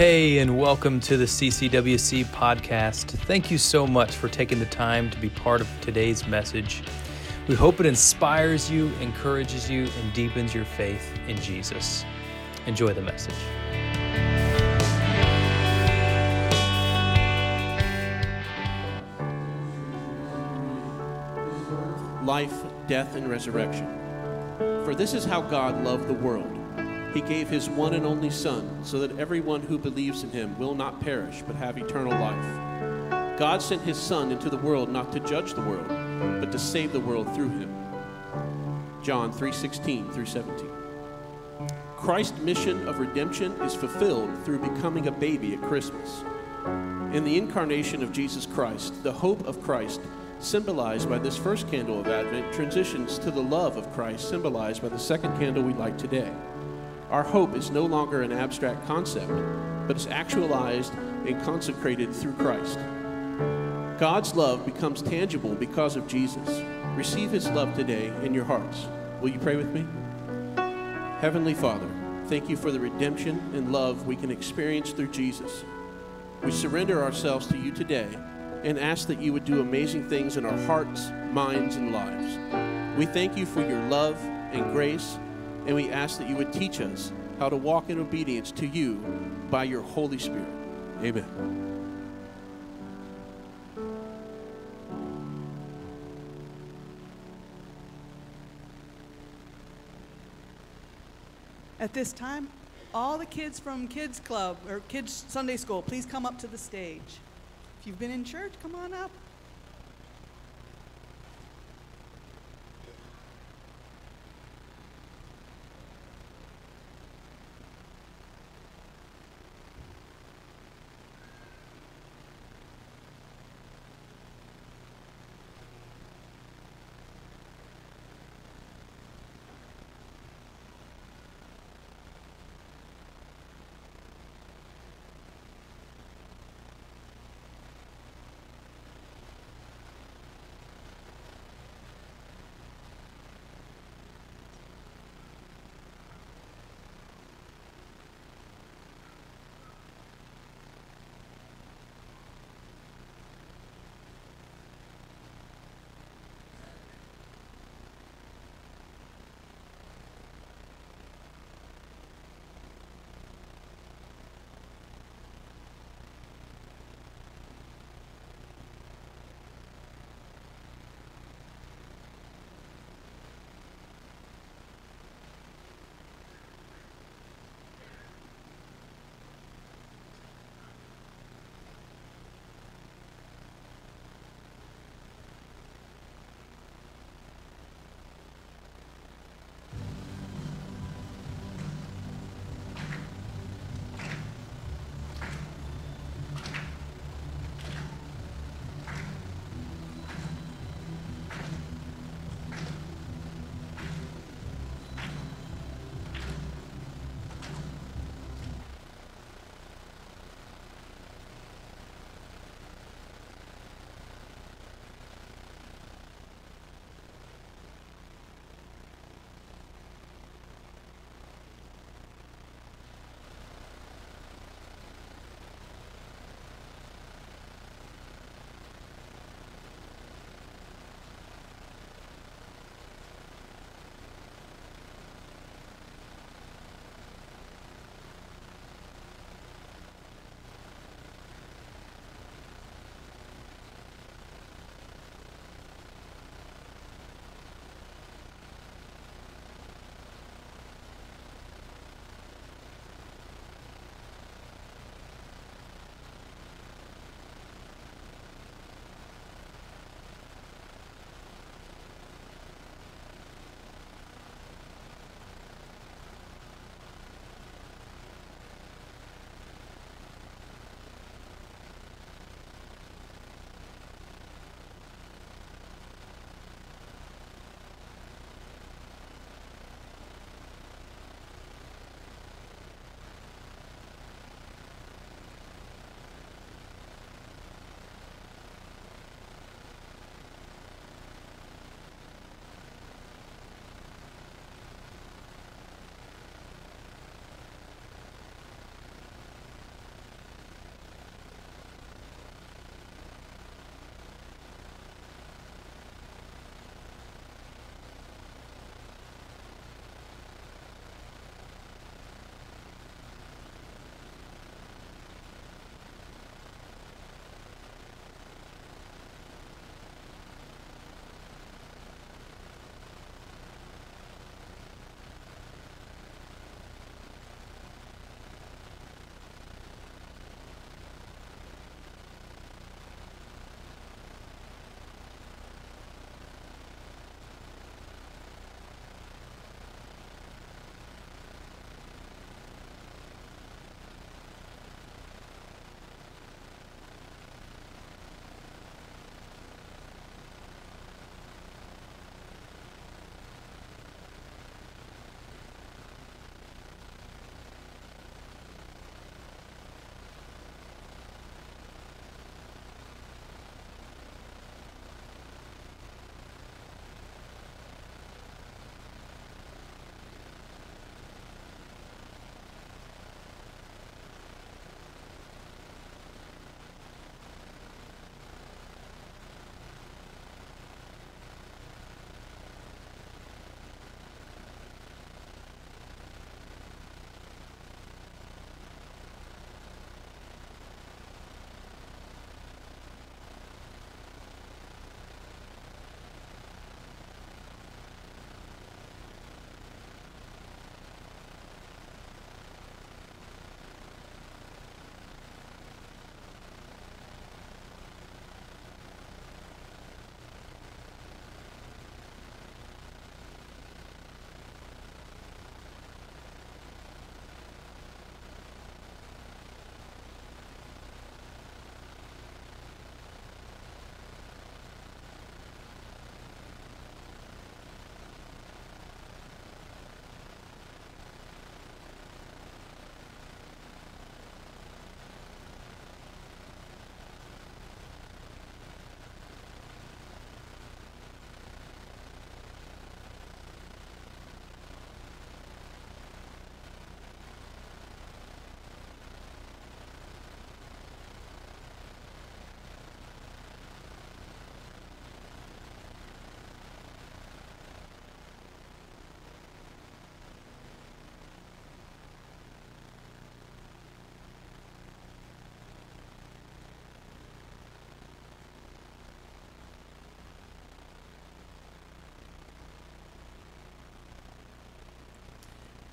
Hey, and welcome to the CCWC podcast. Thank you so much for taking the time to be part of today's message. We hope it inspires you, encourages you, and deepens your faith in Jesus. Enjoy the message. Life, death, and resurrection. For this is how God loved the world. He gave his one and only Son, so that everyone who believes in him will not perish, but have eternal life. God sent his Son into the world not to judge the world, but to save the world through him. John 3:16 through 17. Christ's mission of redemption is fulfilled through becoming a baby at Christmas. In the incarnation of Jesus Christ, the hope of Christ, symbolized by this first candle of Advent, transitions to the love of Christ, symbolized by the second candle we light today. Our hope is no longer an abstract concept, but is actualized and consecrated through Christ. God's love becomes tangible because of Jesus. Receive his love today in your hearts. Will you pray with me? Heavenly Father, thank you for the redemption and love we can experience through Jesus. We surrender ourselves to you today and ask that you would do amazing things in our hearts, minds, and lives. We thank you for your love and grace, and we ask that you would teach us how to walk in obedience to you by your Holy Spirit. Amen. At this time, all the kids from Kids Club or Kids Sunday School, please come up to the stage. If you've been in church, come on up.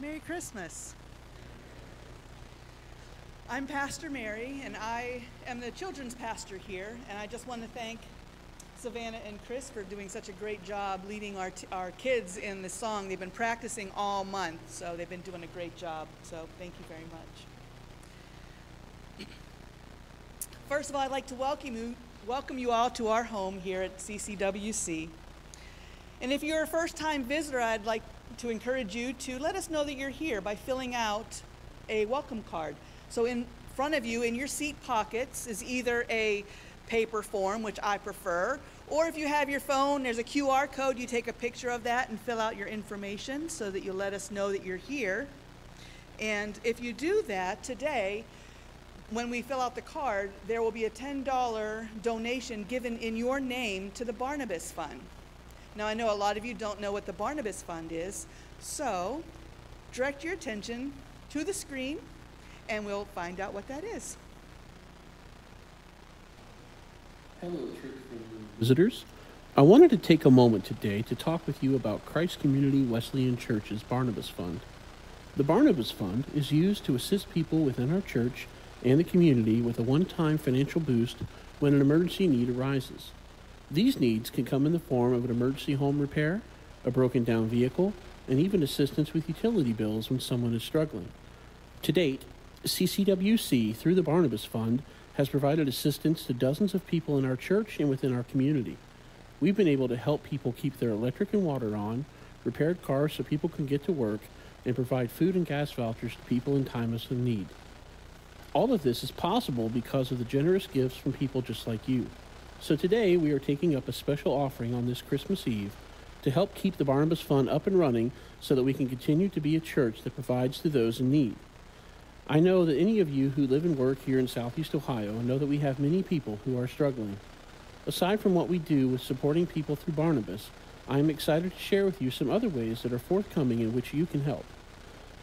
Merry Christmas. I'm Pastor Mary, and I am the children's pastor here, and I just want to thank Savannah and Chris for doing such a great job leading our kids in the song. They've been practicing all month, so they've been doing a great job, so thank you very much. First of all, I'd like to welcome you all to our home here at CCWC. And if you're a first-time visitor, I'd like to encourage you to let us know that you're here by filling out a welcome card. So in front of you, in your seat pockets, is either a paper form, which I prefer, or if you have your phone, there's a QR code. You take a picture of that and fill out your information so that you let us know that you're here. And if you do that today, when we fill out the card, there will be a $10 donation given in your name to the Barnabas Fund. Now, I know a lot of you don't know what the Barnabas Fund is, so direct your attention to the screen and we'll find out what that is. Hello, Church visitors. I wanted to take a moment today to talk with you about Christ Community Wesleyan Church's Barnabas Fund. The Barnabas Fund is used to assist people within our church and the community with a one-time financial boost when an emergency need arises. These needs can come in the form of an emergency home repair, a broken down vehicle, and even assistance with utility bills when someone is struggling. To date, CCWC, through the Barnabas Fund, has provided assistance to dozens of people in our church and within our community. We've been able to help people keep their electric and water on, repaired cars so people can get to work, and provide food and gas vouchers to people in times of need. All of this is possible because of the generous gifts from people just like you. So today we are taking up a special offering on this Christmas Eve to help keep the Barnabas Fund up and running so that we can continue to be a church that provides to those in need. I know that any of you who live and work here in Southeast Ohio know that we have many people who are struggling. Aside from what we do with supporting people through Barnabas, I am excited to share with you some other ways that are forthcoming in which you can help.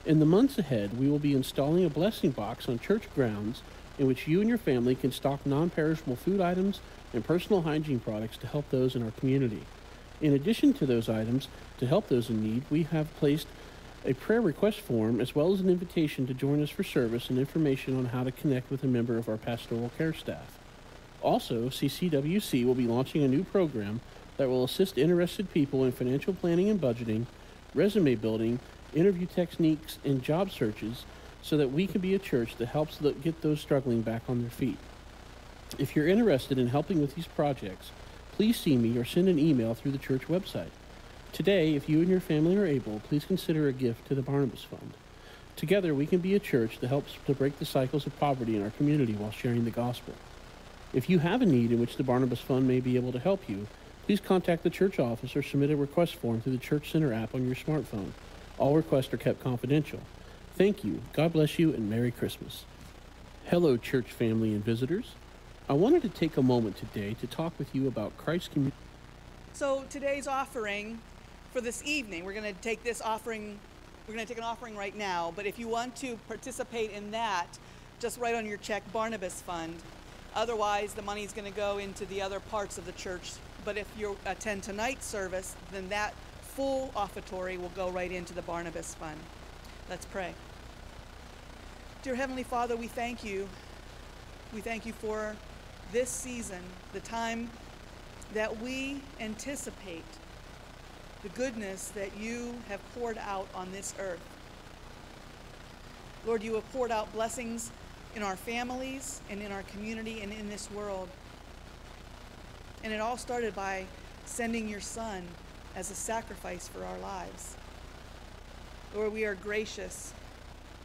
In the months ahead, we will be installing a blessing box on church grounds in which you and your family can stock non-perishable food items and personal hygiene products to help those in our community. In addition to those items, to help those in need, we have placed a prayer request form as well as an invitation to join us for service and information on how to connect with a member of our pastoral care staff. Also, CCWC will be launching a new program that will assist interested people in financial planning and budgeting, resume building, interview techniques, and job searches so that we can be a church that helps get those struggling back on their feet. If you're interested in helping with these projects, please see me or send an email through the church website. Today, if you and your family are able, please consider a gift to the Barnabas Fund. Together, we can be a church that helps to break the cycles of poverty in our community while sharing the gospel. If you have a need in which the Barnabas Fund may be able to help you, please contact the church office or submit a request form through the Church Center app on your smartphone. All requests are kept confidential. Thank you, God bless you, and Merry Christmas. Hello, church family and visitors. I wanted to take a moment today to talk with you about Christ's community. So today's offering for this evening, we're going to take an offering right now, but if you want to participate in that, just write on your check Barnabas Fund. Otherwise, the money's going to go into the other parts of the church, but if you attend tonight's service, then that full offertory will go right into the Barnabas Fund. Let's pray. Dear Heavenly Father, we thank you. We thank you for this season, the time that we anticipate the goodness that you have poured out on this earth. Lord, you have poured out blessings in our families and in our community and in this world. And it all started by sending your Son as a sacrifice for our lives. Lord, we are gracious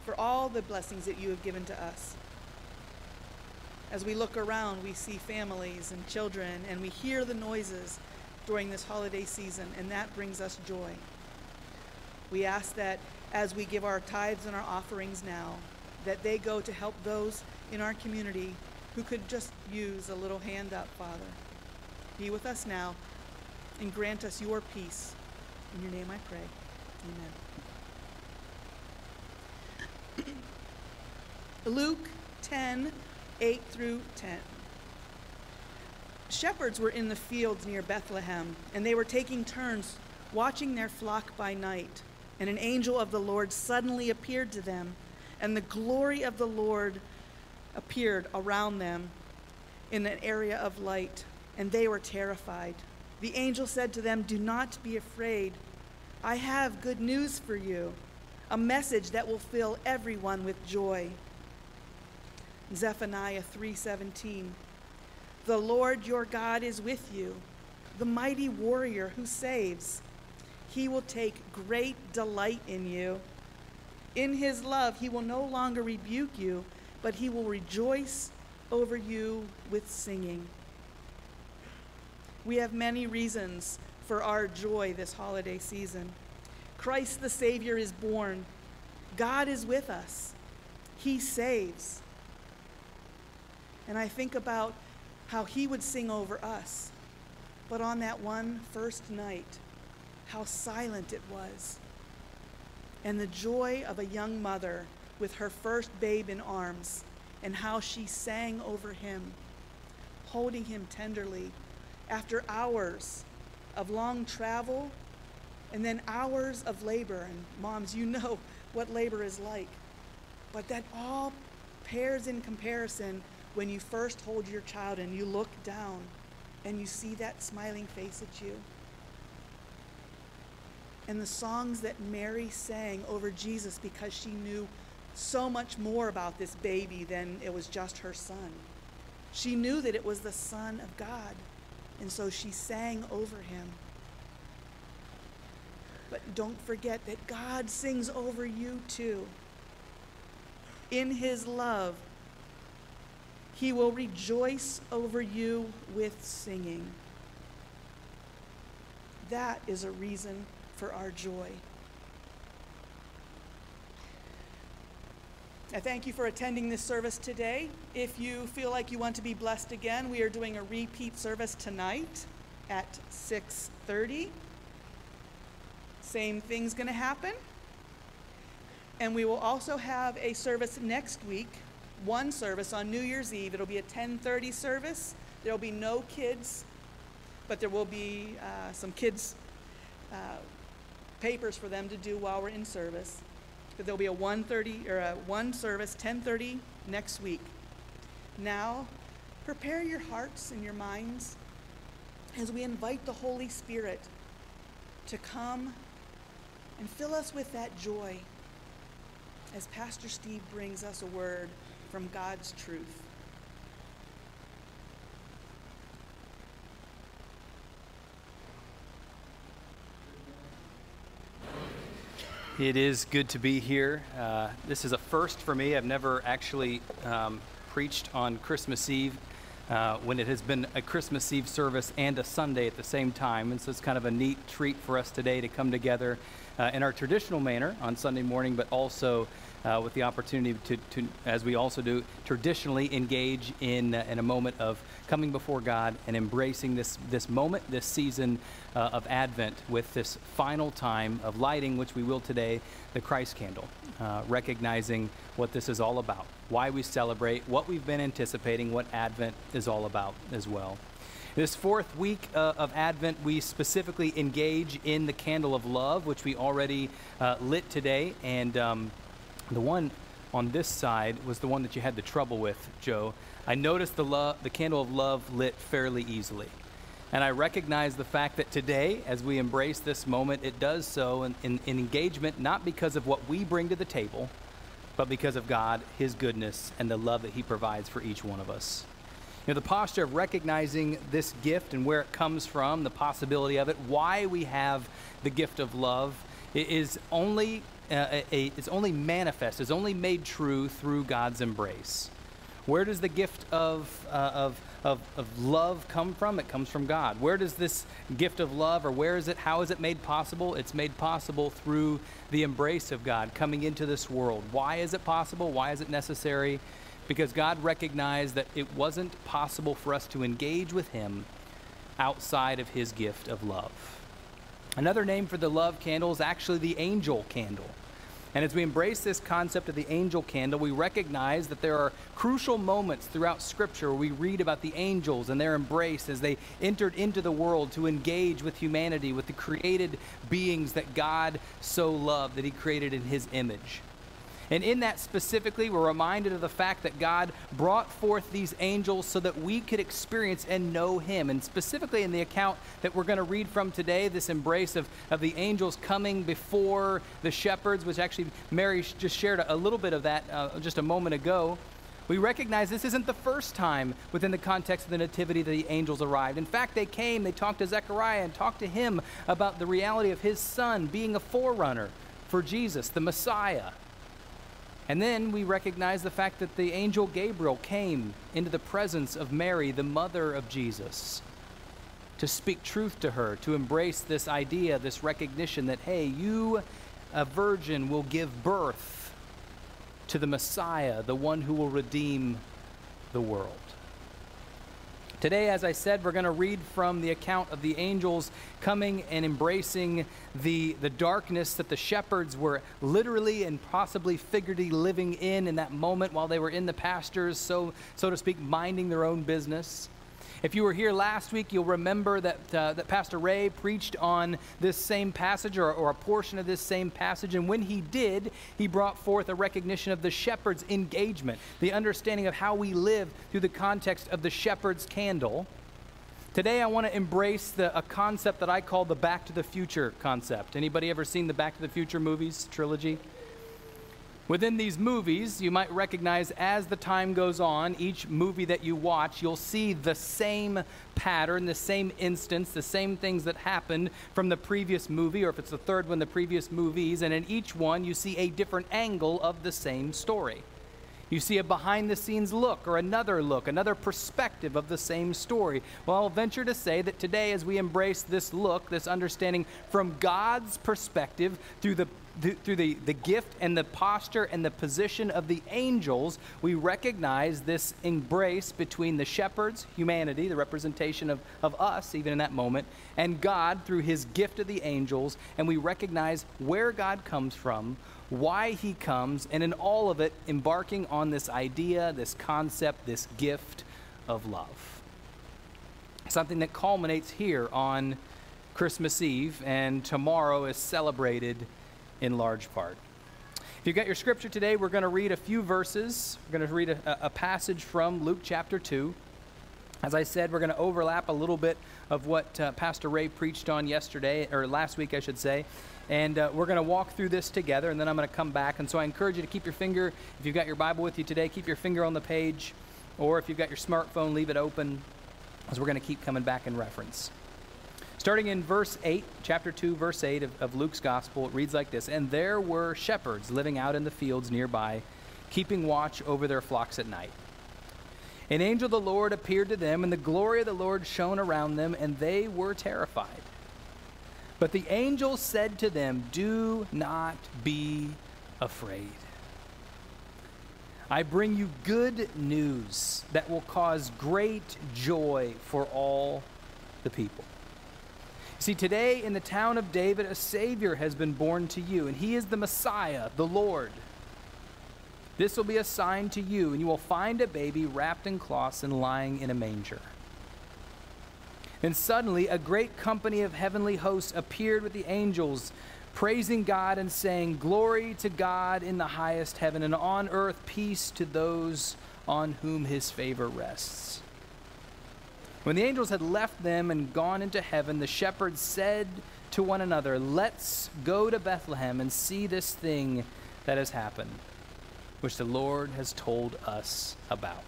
for all the blessings that you have given to us. As we look around, we see families and children, and we hear the noises during this holiday season, and that brings us joy. We ask that as we give our tithes and our offerings now, that they go to help those in our community who could just use a little hand up, Father. Be with us now, and grant us your peace. In your name I pray, amen. Luke 10:8-10. Shepherds were in the fields near Bethlehem, and they were taking turns watching their flock by night. and an angel of the Lord suddenly appeared to them, and the glory of the Lord appeared around them in an area of light, and they were terrified. The angel said to them, "Do not be afraid. I have good news for you, a message that will fill everyone with joy." Zephaniah 3:17. "The Lord your God is with you, the mighty warrior who saves. He will take great delight in you. In his love, he will no longer rebuke you, but he will rejoice over you with singing." We have many reasons for our joy this holiday season. Christ the Savior is born. God is with us. He saves. And I think about how he would sing over us. But on that one first night, how silent it was. And the joy of a young mother with her first babe in arms, and how she sang over him, holding him tenderly after hours of long travel and then hours of labor. And moms, you know what labor is like. But that all pairs in comparison when you first hold your child and you look down and you see that smiling face at you. And the songs that Mary sang over Jesus, because she knew so much more about this baby than it was just her son. She knew that it was the Son of God, and so she sang over him. But don't forget that God sings over you too. In his love, he will rejoice over you with singing. That is a reason for our joy. I thank you for attending this service today. If you feel like you want to be blessed again, we are doing a repeat service tonight at 6:30. Same thing's going to happen. And we will also have a service next week, one service on New Year's Eve. It'll be a 10:30 service. There'll be no kids, but there will be some kids' papers for them to do while we're in service. But there'll be a 1:30 or a one service, 10:30 next week. Now, prepare your hearts and your minds as we invite the Holy Spirit to come and fill us with that joy as Pastor Steve brings us a word from God's truth. It is good to be here. This is a first for me. I've never actually preached on Christmas Eve when it has been a Christmas Eve service and a Sunday at the same time. And so it's kind of a neat treat for us today to come together in our traditional manner on Sunday morning, but also with the opportunity to, as we also do traditionally, engage in a moment of coming before God and embracing this moment, this season of Advent, with this final time of lighting, which we will today, the Christ candle, recognizing what this is all about, why we celebrate, what we've been anticipating, what Advent is all about as well. This fourth week of Advent, we specifically engage in the candle of love, which we already lit today. And the one on this side was the one that you had the trouble with, Joe. I noticed the candle of love lit fairly easily. And I recognize the fact that today, as we embrace this moment, it does so in engagement, not because of what we bring to the table, but because of God, his goodness, and the love that he provides for each one of us. You know, the posture of recognizing this gift and where it comes from, the possibility of it, why we have the gift of love, it's only manifest, is only made true through God's embrace. Where does the gift of love come from? It comes from God. Where does this gift of love, or where is it, how is it made possible? It's made possible through the embrace of God coming into this world. Why is it possible? Why is it necessary? Because God recognized that it wasn't possible for us to engage with him outside of his gift of love. Another name for the love candle is actually the angel candle. And as we embrace this concept of the angel candle, we recognize that there are crucial moments throughout Scripture where we read about the angels and their embrace as they entered into the world to engage with humanity, with the created beings that God so loved, that he created in his image. And in that specifically, we're reminded of the fact that God brought forth these angels so that we could experience and know him. And specifically in the account that we're going to read from today, this embrace of the angels coming before the shepherds, which actually Mary just shared a little bit of that just a moment ago. We recognize this isn't the first time within the context of the nativity that the angels arrived. In fact, they came, they talked to Zechariah and talked to him about the reality of his son being a forerunner for Jesus, the Messiah. And then we recognize the fact that the angel Gabriel came into the presence of Mary, the mother of Jesus, to speak truth to her, to embrace this idea, this recognition that, hey, you, a virgin, will give birth to the Messiah, the one who will redeem the world. Today, as I said, we're going to read from the account of the angels coming and embracing the darkness that the shepherds were literally and possibly figuratively living in that moment while they were in the pastures, so to speak, minding their own business. If you were here last week, you'll remember that Pastor Ray preached on this same passage or a portion of this same passage. And when he did, he brought forth a recognition of the shepherd's engagement, the understanding of how we live through the context of the shepherd's candle. Today, I want to embrace a concept that I call the Back to the Future concept. Anybody ever seen the Back to the Future movies trilogy? Within these movies, you might recognize as the time goes on, each movie that you watch, you'll see the same pattern, the same instance, the same things that happened from the previous movie, or if it's the third one, the previous movies, and in each one, you see a different angle of the same story. You see a behind-the-scenes look or another look, another perspective of the same story. Well, I'll venture to say that today, as we embrace this look, this understanding from God's perspective through the gift and the posture and the position of the angels, we recognize this embrace between the shepherds, humanity, the representation of us even in that moment, and God through his gift of the angels, and we recognize where God comes from, why he comes, and in all of it, embarking on this idea, this concept, this gift of love. Something that culminates here on Christmas Eve, and tomorrow is celebrated in large part. If you've got your scripture today, we're going to read a few verses. We're going to read a passage from Luke chapter 2. As I said, we're going to overlap a little bit of what Pastor Ray preached on yesterday, or last week, I should say. And we're going to walk through this together, and then I'm going to come back. And so I encourage you to keep your finger, if you've got your Bible with you today, keep your finger on the page, or if you've got your smartphone, leave it open, because we're going to keep coming back in reference. Starting in verse 8, chapter 2, verse 8 of Luke's gospel, it reads like this: "And there were shepherds living out in the fields nearby, keeping watch over their flocks at night. An angel of the Lord appeared to them, and the glory of the Lord shone around them, and they were terrified. But the angel said to them, 'Do not be afraid. I bring you good news that will cause great joy for all the people. See, today in the town of David, a Savior has been born to you, and he is the Messiah, the Lord. This will be a sign to you, and you will find a baby wrapped in cloths and lying in a manger.' And suddenly a great company of heavenly hosts appeared with the angels, praising God and saying, 'Glory to God in the highest heaven, and on earth peace to those on whom his favor rests.' When the angels had left them and gone into heaven, the shepherds said to one another, 'Let's go to Bethlehem and see this thing that has happened, which the Lord has told us about.'"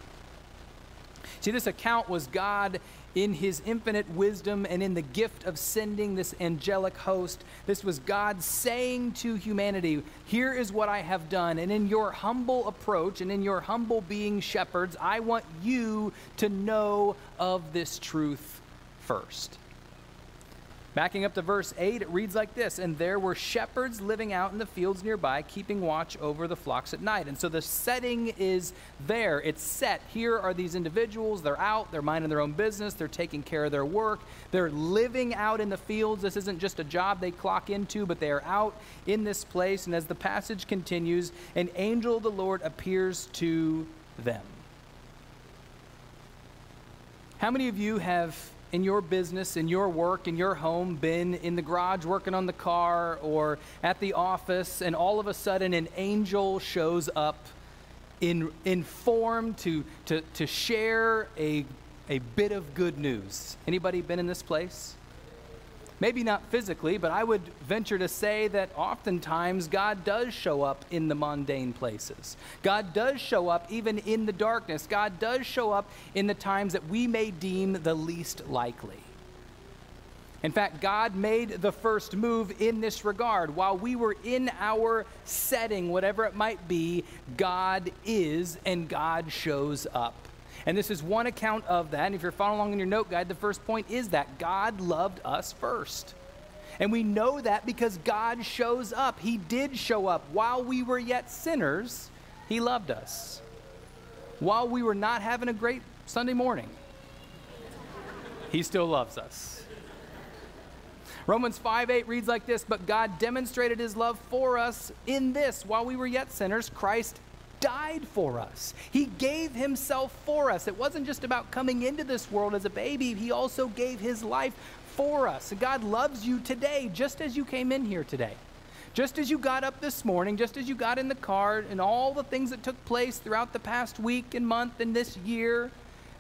See, this account was God in his infinite wisdom and in the gift of sending this angelic host. This was God saying to humanity, "Here is what I have done, and in your humble approach and in your humble being shepherds, I want you to know of this truth first." Backing up to verse 8, it reads like this: "And there were shepherds living out in the fields nearby, keeping watch over the flocks at night." And so the setting is there. It's set. Here are these individuals. They're out. They're minding their own business. They're taking care of their work. They're living out in the fields. This isn't just a job they clock into, but they are out in this place. And as the passage continues, an angel of the Lord appears to them. How many of you have, in your business, in your work, in your home, been in the garage working on the car or at the office, and all of a sudden an angel shows up in form to share a bit of good news? Anybody been in this place? Maybe not physically, but I would venture to say that oftentimes God does show up in the mundane places. God does show up even in the darkness. God does show up in the times that we may deem the least likely. In fact, God made the first move in this regard. While we were in our setting, whatever it might be, God is and God shows up. And this is one account of that. And if you're following along in your note guide, the first point is that God loved us first. And we know that because God shows up. He did show up. While we were yet sinners, he loved us. While we were not having a great Sunday morning, he still loves us. Romans 5:8 reads like this: "But God demonstrated his love for us in this: while we were yet sinners, Christ died for us." He gave himself for us. It wasn't just about coming into this world as a baby. He also gave his life for us. And God loves you today, just as you came in here today. Just as you got up this morning, just as you got in the car, and all the things that took place throughout the past week and month and this year,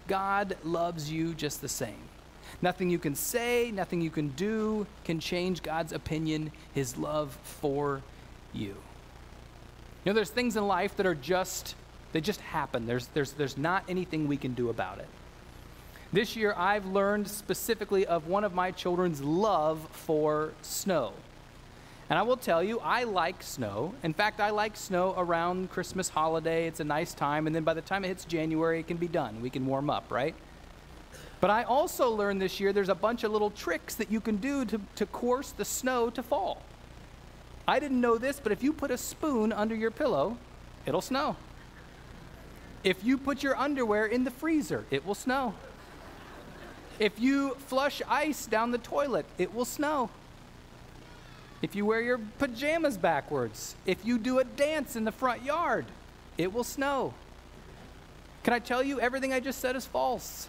God loves you just the same. Nothing you can say, nothing you can do can change God's opinion, his love for you. You know, there's things in life that are just, they just happen. There's not anything we can do about it. This year, I've learned specifically of one of my children's love for snow. And I will tell you, I like snow. In fact, I like snow around Christmas holiday. It's a nice time. And then by the time it hits January, it can be done. We can warm up, right? But I also learned this year, there's a bunch of little tricks that you can do to coerce the snow to fall. I didn't know this, but if you put a spoon under your pillow, it'll snow. If you put your underwear in the freezer, it will snow. If you flush ice down the toilet, it will snow. If you wear your pajamas backwards, if you do a dance in the front yard, it will snow. Can I tell you, everything I just said is false.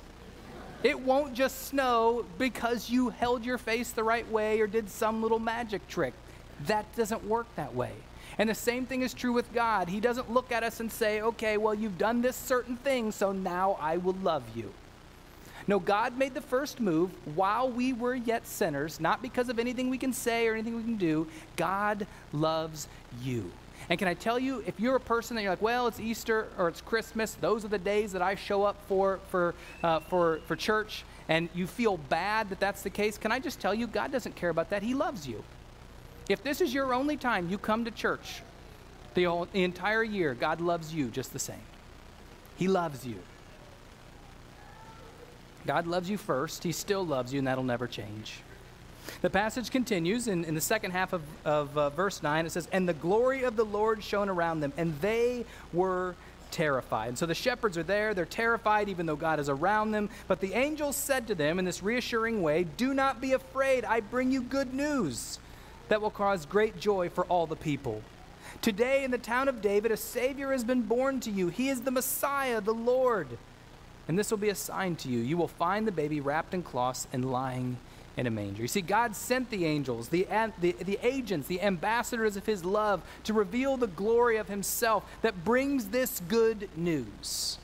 It won't just snow because you held your face the right way or did some little magic trick. That doesn't work that way. And the same thing is true with God. He doesn't look at us and say, okay, well, you've done this certain thing, so now I will love you. No, God made the first move while we were yet sinners, not because of anything we can say or anything we can do. God loves you. And can I tell you, if you're a person that you're like, well, it's Easter or it's Christmas, those are the days that I show up for church, and you feel bad that that's the case, can I just tell you, God doesn't care about that. He loves you. If this is your only time you come to church the entire year, God loves you just the same. He loves you. God loves you first. He still loves you, and that'll never change. The passage continues in the second half of verse 9. It says, "And the glory of the Lord shone around them, and they were terrified." And so the shepherds are there. They're terrified even though God is around them. But the angel said to them in this reassuring way, "Do not be afraid. I bring you good news that will cause great joy for all the people. Today in the town of David, a Savior has been born to you. He is the Messiah, the Lord. And this will be a sign to you. You will find the baby wrapped in cloths and lying in a manger." You see, God sent the angels, the agents, the ambassadors of his love to reveal the glory of himself that brings this good news.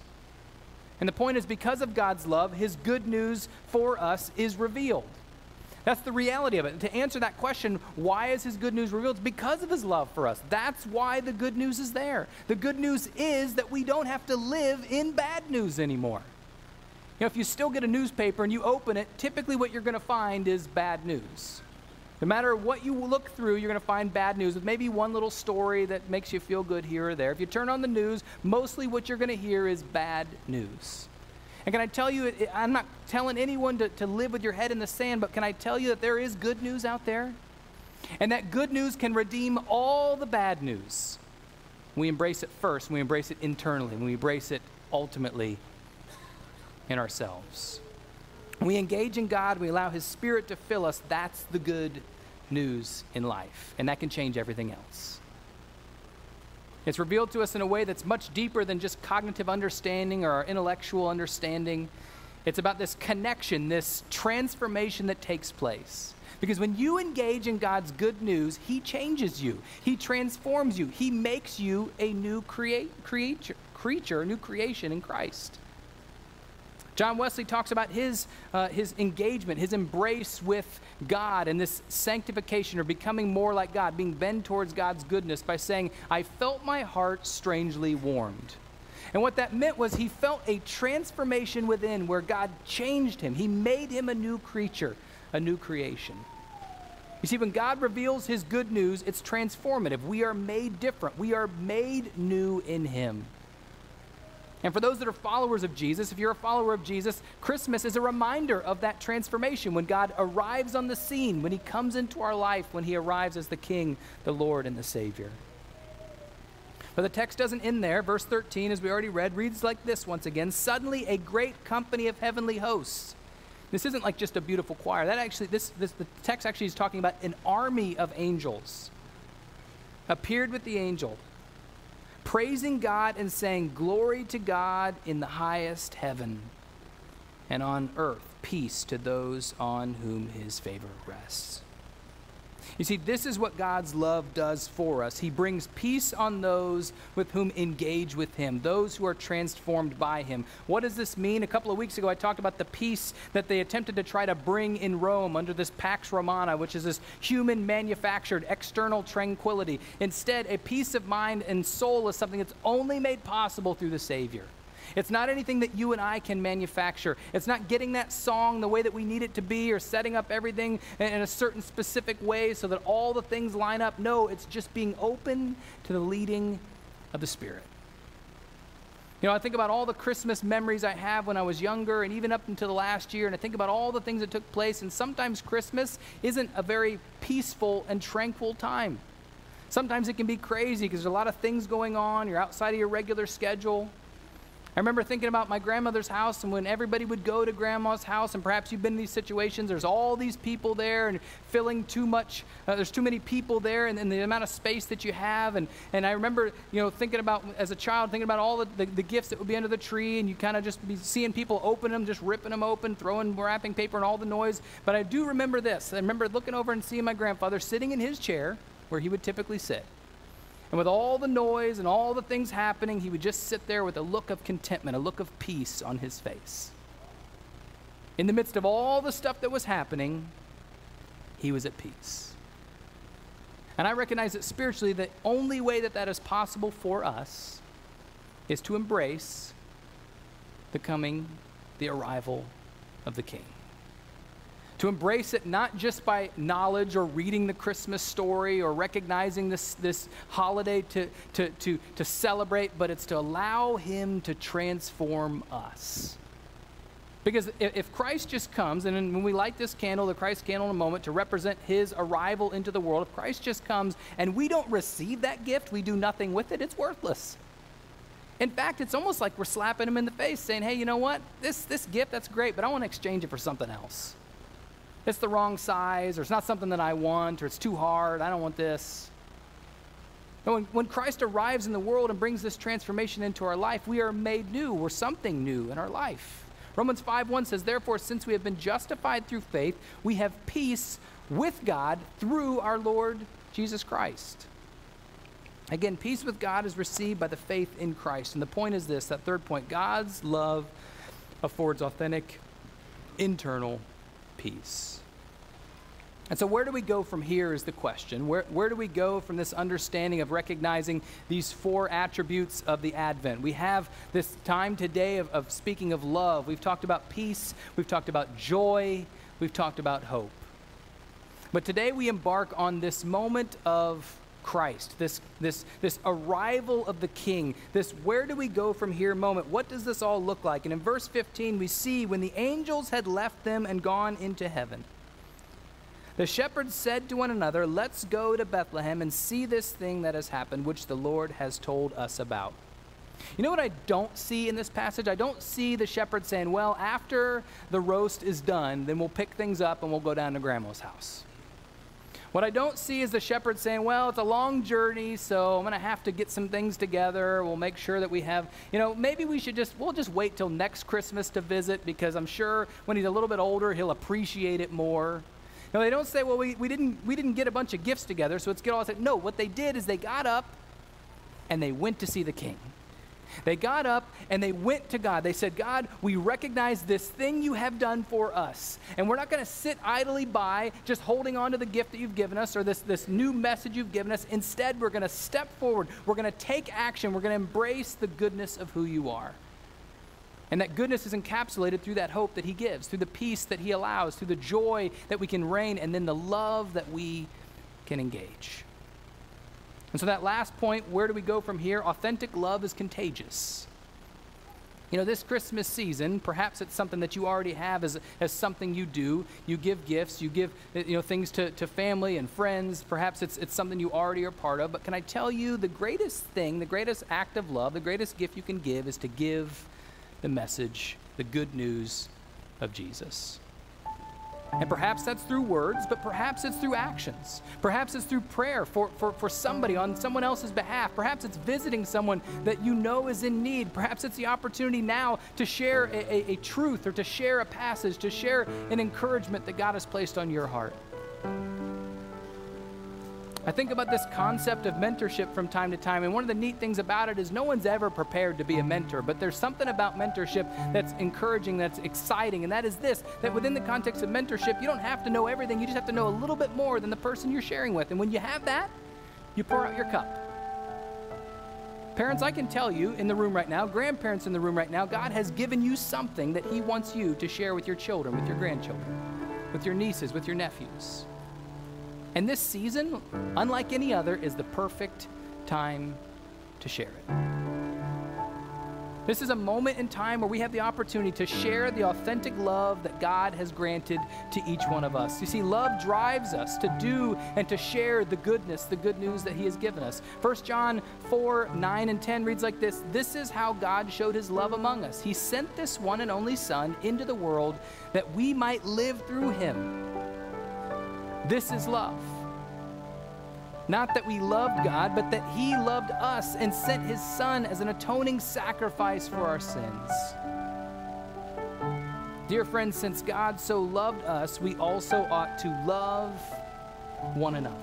And the point is, because of God's love, his good news for us is revealed. That's the reality of it. And to answer that question, why is his good news revealed? It's because of his love for us. That's why the good news is there. The good news is that we don't have to live in bad news anymore. You know, if you still get a newspaper and you open it, typically what you're going to find is bad news. No matter what you look through, you're going to find bad news with maybe one little story that makes you feel good here or there. If you turn on the news, mostly what you're going to hear is bad news. And can I tell you, I'm not telling anyone to live with your head in the sand, but can I tell you that there is good news out there? And that good news can redeem all the bad news. We embrace it first, we embrace it internally, and we embrace it ultimately in ourselves. We engage in God, we allow His Spirit to fill us. That's the good news in life, and that can change everything else. It's revealed to us in a way that's much deeper than just cognitive understanding or our intellectual understanding. It's about this connection, this transformation that takes place. Because when you engage in God's good news, He changes you. He transforms you. He makes you a new creature, a new creation in Christ. John Wesley talks about his engagement, his embrace with God and this sanctification or becoming more like God, being bent towards God's goodness by saying, I felt my heart strangely warmed. And what that meant was he felt a transformation within where God changed him. He made him a new creature, a new creation. You see, when God reveals His good news, it's transformative. We are made different. We are made new in Him. And for those that are followers of Jesus, if you're a follower of Jesus, Christmas is a reminder of that transformation when God arrives on the scene, when He comes into our life, when He arrives as the King, the Lord, and the Savior. But the text doesn't end there. Verse 13, as we already read, reads like this once again. Suddenly a great company of heavenly hosts. This isn't like just a beautiful choir. That actually, the text actually is talking about an army of angels appeared with the angel, praising God and saying, glory to God in the highest heaven, and on earth, peace to those on whom His favor rests. You see, this is what God's love does for us. He brings peace on those with whom engage with Him, those who are transformed by Him. What does this mean? A couple of weeks ago, I talked about the peace that they attempted to try to bring in Rome under this Pax Romana, which is this human manufactured external tranquility. Instead, a peace of mind and soul is something that's only made possible through the Savior. It's not anything that you and I can manufacture. It's not getting that song the way that we need it to be or setting up everything in a certain specific way so that all the things line up. No, it's just being open to the leading of the Spirit. You know, I think about all the Christmas memories I have when I was younger and even up until the last year, and I think about all the things that took place, and sometimes Christmas isn't a very peaceful and tranquil time. Sometimes it can be crazy because there's a lot of things going on. You're outside of your regular schedule. I remember thinking about my grandmother's house and when everybody would go to grandma's house, and perhaps you've been in these situations, there's all these people there and filling too much, there's too many people there and the amount of space that you have. And I remember, you know, thinking about, as a child, thinking about all the gifts that would be under the tree, and you kind of just be seeing people open them, just ripping them open, throwing wrapping paper and all the noise. But I do remember this. I remember looking over and seeing my grandfather sitting in his chair where he would typically sit. And with all the noise and all the things happening, he would just sit there with a look of contentment, a look of peace on his face. In the midst of all the stuff that was happening, he was at peace. And I recognize that spiritually, the only way that that is possible for us is to embrace the coming, the arrival of the King. To embrace it not just by knowledge or reading the Christmas story or recognizing this holiday to celebrate, but it's to allow Him to transform us. Because if Christ just comes, and when we light this candle, the Christ candle in a moment, to represent His arrival into the world, if Christ just comes and we don't receive that gift, we do nothing with it, it's worthless. In fact, it's almost like we're slapping Him in the face saying, hey, you know what? This gift, that's great, but I want to exchange it for something else. It's the wrong size, or it's not something that I want, or it's too hard, I don't want this. When Christ arrives in the world and brings this transformation into our life, we are made new. We're something new in our life. Romans 5:1 says, therefore, since we have been justified through faith, we have peace with God through our Lord Jesus Christ. Again, peace with God is received by the faith in Christ. And the point is this, that third point, God's love affords authentic internal peace. And so where do we go from here is the question. Where do we go from this understanding of recognizing these four attributes of the Advent? We have this time today of speaking of love. We've talked about peace. We've talked about joy. We've talked about hope. But today we embark on this moment of Christ, this arrival of the King, this where do we go from here moment. What does this all look like? And in verse 15, we see when the angels had left them and gone into heaven, the shepherds said to one another, "Let's go to Bethlehem and see this thing that has happened, which the Lord has told us about." You know what I don't see in this passage? I don't see the shepherds saying, "Well, after the roast is done, then we'll pick things up and we'll go down to Grandma's house." What I don't see is the shepherds saying, "Well, it's a long journey, so I'm going to have to get some things together. We'll make sure that we have, you know, maybe we'll just wait till next Christmas to visit, because I'm sure when he's a little bit older, he'll appreciate it more." No, they don't say, "Well, we didn't get a bunch of gifts together, so let's get all this." No, what they did is they got up and they went to see the King. They got up and they went to God. They said, "God, we recognize this thing you have done for us. And we're not going to sit idly by just holding on to the gift that you've given us or this new message you've given us. Instead, we're going to step forward. We're going to take action. We're going to embrace the goodness of who you are." And that goodness is encapsulated through that hope that he gives, through the peace that he allows, through the joy that we can reign, and then the love that we can engage. And so that last point, where do we go from here? Authentic love is contagious. You know, this Christmas season, perhaps it's something that you already have as something you do. You give gifts, you give, you know, things to family and friends. Perhaps it's something you already are part of. But can I tell you, the greatest thing, the greatest act of love, the greatest gift you can give is to give the message, the good news of Jesus. And perhaps that's through words, but perhaps it's through actions. Perhaps it's through prayer for somebody on someone else's behalf. Perhaps it's visiting someone that you know is in need. Perhaps it's the opportunity now to share a truth, or to share a passage, to share an encouragement that God has placed on your heart. I think about this concept of mentorship from time to time, and one of the neat things about it is no one's ever prepared to be a mentor, but there's something about mentorship that's encouraging, that's exciting, and that is this, that within the context of mentorship, you don't have to know everything, you just have to know a little bit more than the person you're sharing with, and when you have that, you pour out your cup. Parents, I can tell you in the room right now, grandparents in the room right now, God has given you something that he wants you to share with your children, with your grandchildren, with your nieces, with your nephews. And this season, unlike any other, is the perfect time to share it. This is a moment in time where we have the opportunity to share the authentic love that God has granted to each one of us. You see, love drives us to do and to share the goodness, the good news that he has given us. 1 John 4:9-10 reads like this, "This is how God showed his love among us. He sent this one and only Son into the world that we might live through him. This is love. Not that we loved God, but that he loved us and sent his Son as an atoning sacrifice for our sins." Dear friends, since God so loved us, we also ought to love one another.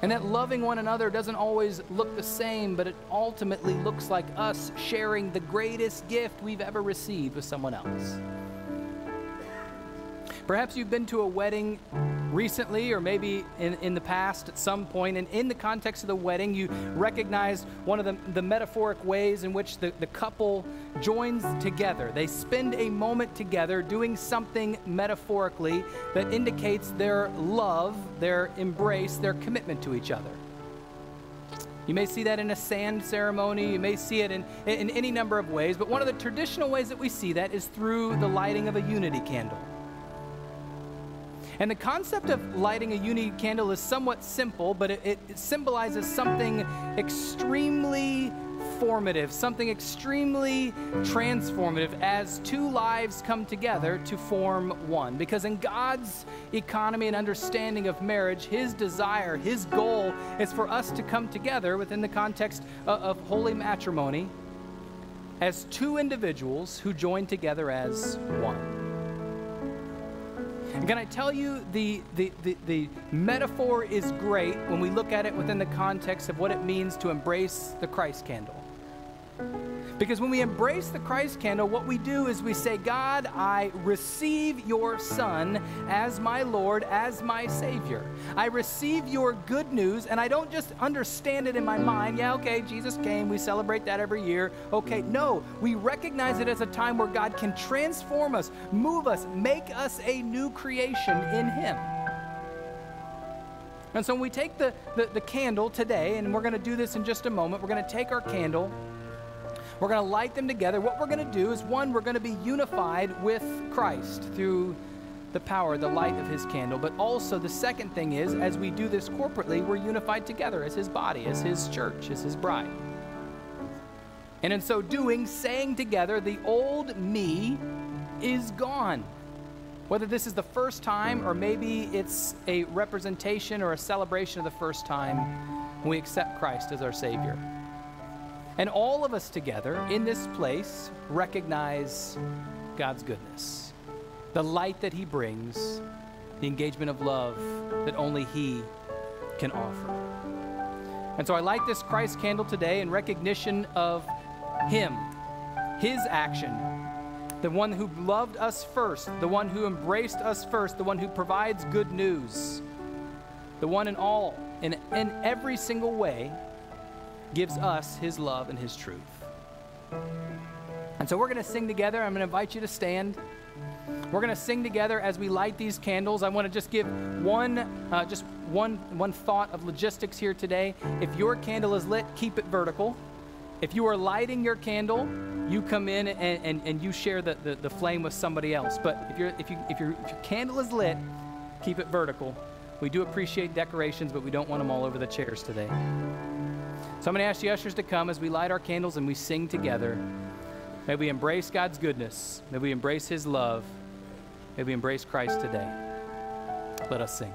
And that loving one another doesn't always look the same, but it ultimately looks like us sharing the greatest gift we've ever received with someone else. Perhaps you've been to a wedding recently, or maybe in the past at some point, and in the context of the wedding, you recognize one of the metaphoric ways in which the couple joins together. They spend a moment together doing something metaphorically that indicates their love, their embrace, their commitment to each other. You may see that in a sand ceremony. You may see it in any number of ways, but one of the traditional ways that we see that is through the lighting of a unity candle. And the concept of lighting a unity candle is somewhat simple, but it symbolizes something extremely formative, something extremely transformative as two lives come together to form one. Because in God's economy and understanding of marriage, his desire, his goal is for us to come together within the context of holy matrimony as two individuals who join together as one. And can I tell you, the metaphor is great when we look at it within the context of what it means to embrace the Christ candle. Because when we embrace the Christ candle, what we do is we say, "God, I receive your Son as my Lord, as my Savior. I receive your good news, and I don't just understand it in my mind. Yeah, okay, Jesus came. We celebrate that every year. Okay, no, we recognize it as a time where God can transform us, move us, make us a new creation in him." And so when we take the candle today, and we're going to do this in just a moment, we're going to take our candle, we're going to light them together. What we're going to do is, one, we're going to be unified with Christ through the power, the light of his candle. But also the second thing is, as we do this corporately, we're unified together as his body, as his church, as his bride. And in so doing, saying together, the old me is gone. Whether this is the first time or maybe it's a representation or a celebration of the first time when we accept Christ as our Savior. And all of us together in this place recognize God's goodness, the light that he brings, the engagement of love that only he can offer. And so I light this Christ candle today in recognition of him, his action, the one who loved us first, the one who embraced us first, the one who provides good news, the one in all, in every single way, gives us his love and his truth. And so we're gonna sing together. I'm gonna invite you to stand. We're gonna sing together as we light these candles. I wanna just give one thought of logistics here today. If your candle is lit, keep it vertical. If you are lighting your candle, you come in and you share the flame with somebody else. But if your candle is lit, keep it vertical. We do appreciate decorations, but we don't want them all over the chairs today. So I'm going to ask the ushers to come as we light our candles and we sing together. May we embrace God's goodness. May we embrace his love. May we embrace Christ today. Let us sing.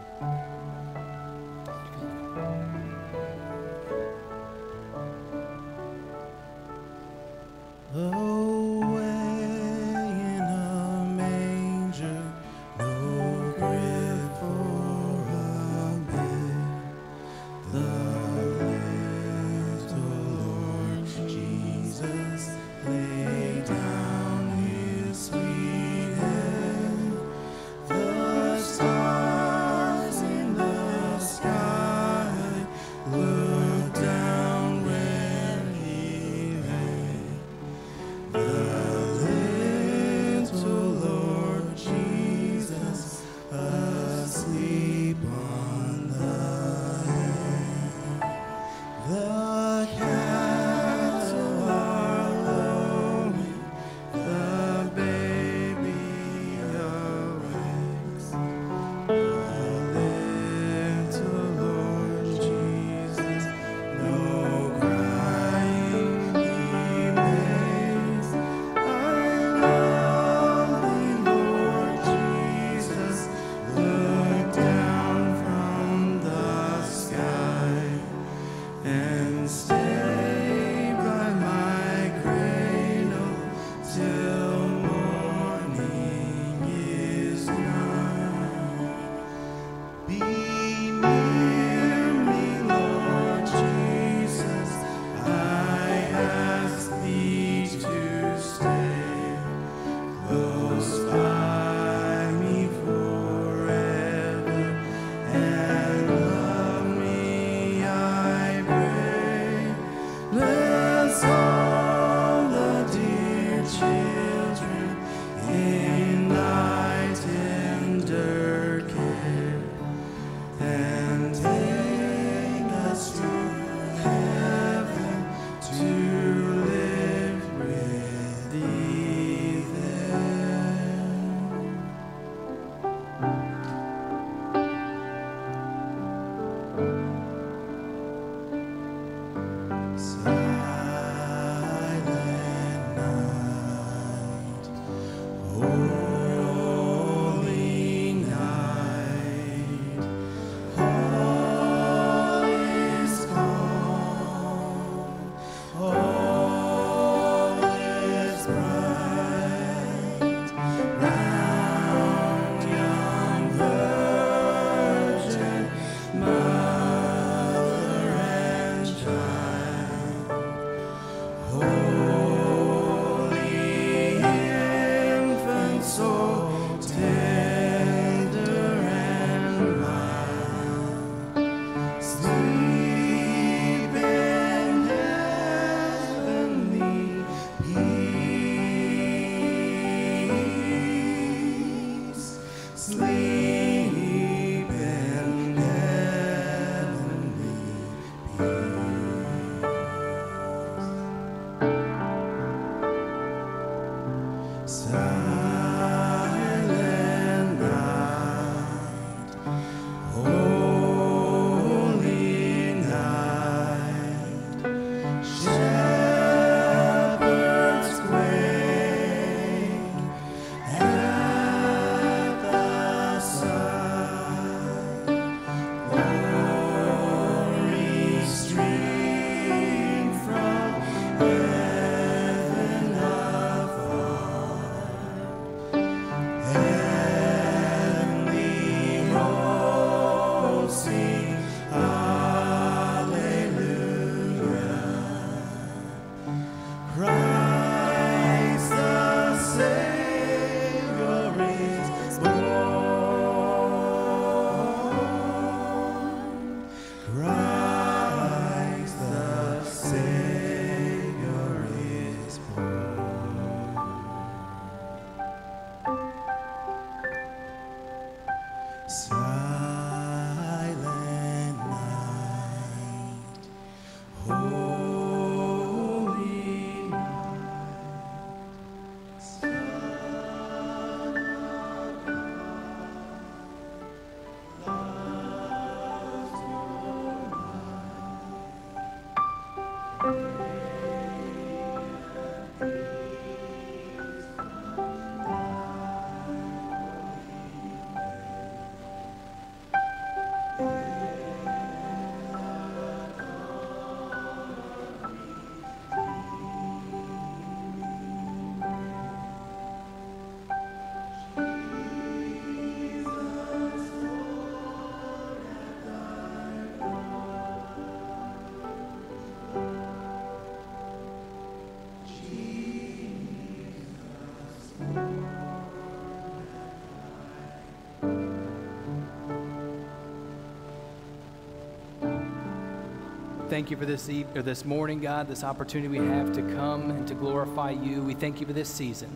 Thank you for this morning, God, this opportunity we have to come and to glorify you. We thank you for this season.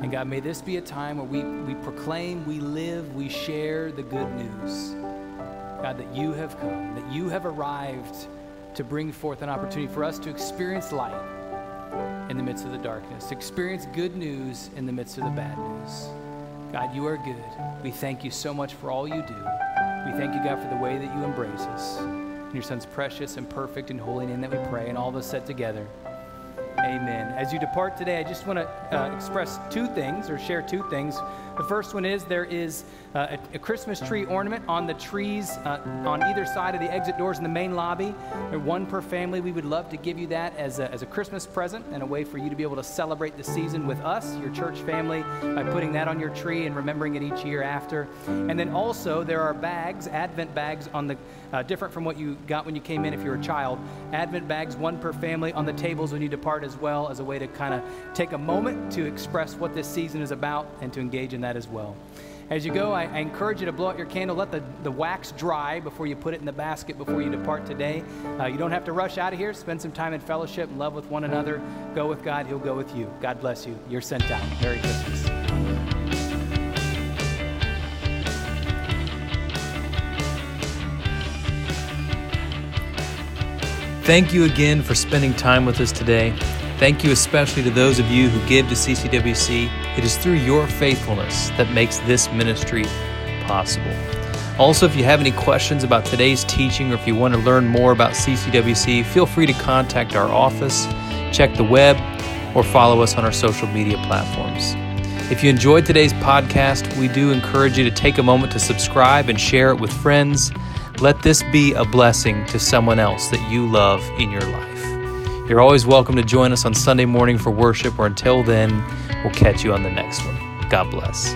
And God, may this be a time where we proclaim, we live, we share the good news. God, that you have come, that you have arrived to bring forth an opportunity for us to experience light in the midst of the darkness, to experience good news in the midst of the bad news. God, you are good. We thank you so much for all you do. We thank you, God, for the way that you embrace us. In your son's precious and perfect and holy name that we pray, and all of us set together, amen. As you depart today, I just want to express two things or share two things. The first one is there is a Christmas tree ornament on the trees on either side of the exit doors in the main lobby, one per family. We would love to give you that as a Christmas present and a way for you to be able to celebrate the season with us, your church family, by putting that on your tree and remembering it each year after. And then also there are bags, Advent bags on the different from what you got when you came in if you're a child. Advent bags, one per family, on the tables when you depart as well, as a way to kind of take a moment to express what this season is about and to engage in that as well. As you go, I encourage you to blow out your candle. Let the wax dry before you put it in the basket before you depart today. You don't have to rush out of here. Spend some time in fellowship and love with one another. Go with God. He'll go with you. God bless you. You're sent out. Merry Christmas. Thank you again for spending time with us today. Thank you especially to those of you who give to CCWC. It is through your faithfulness that makes this ministry possible. Also, if you have any questions about today's teaching or if you want to learn more about CCWC, feel free to contact our office, check the web, or follow us on our social media platforms. If you enjoyed today's podcast, we do encourage you to take a moment to subscribe and share it with friends. Let this be a blessing to someone else that you love in your life. You're always welcome to join us on Sunday morning for worship, or until then, we'll catch you on the next one. God bless.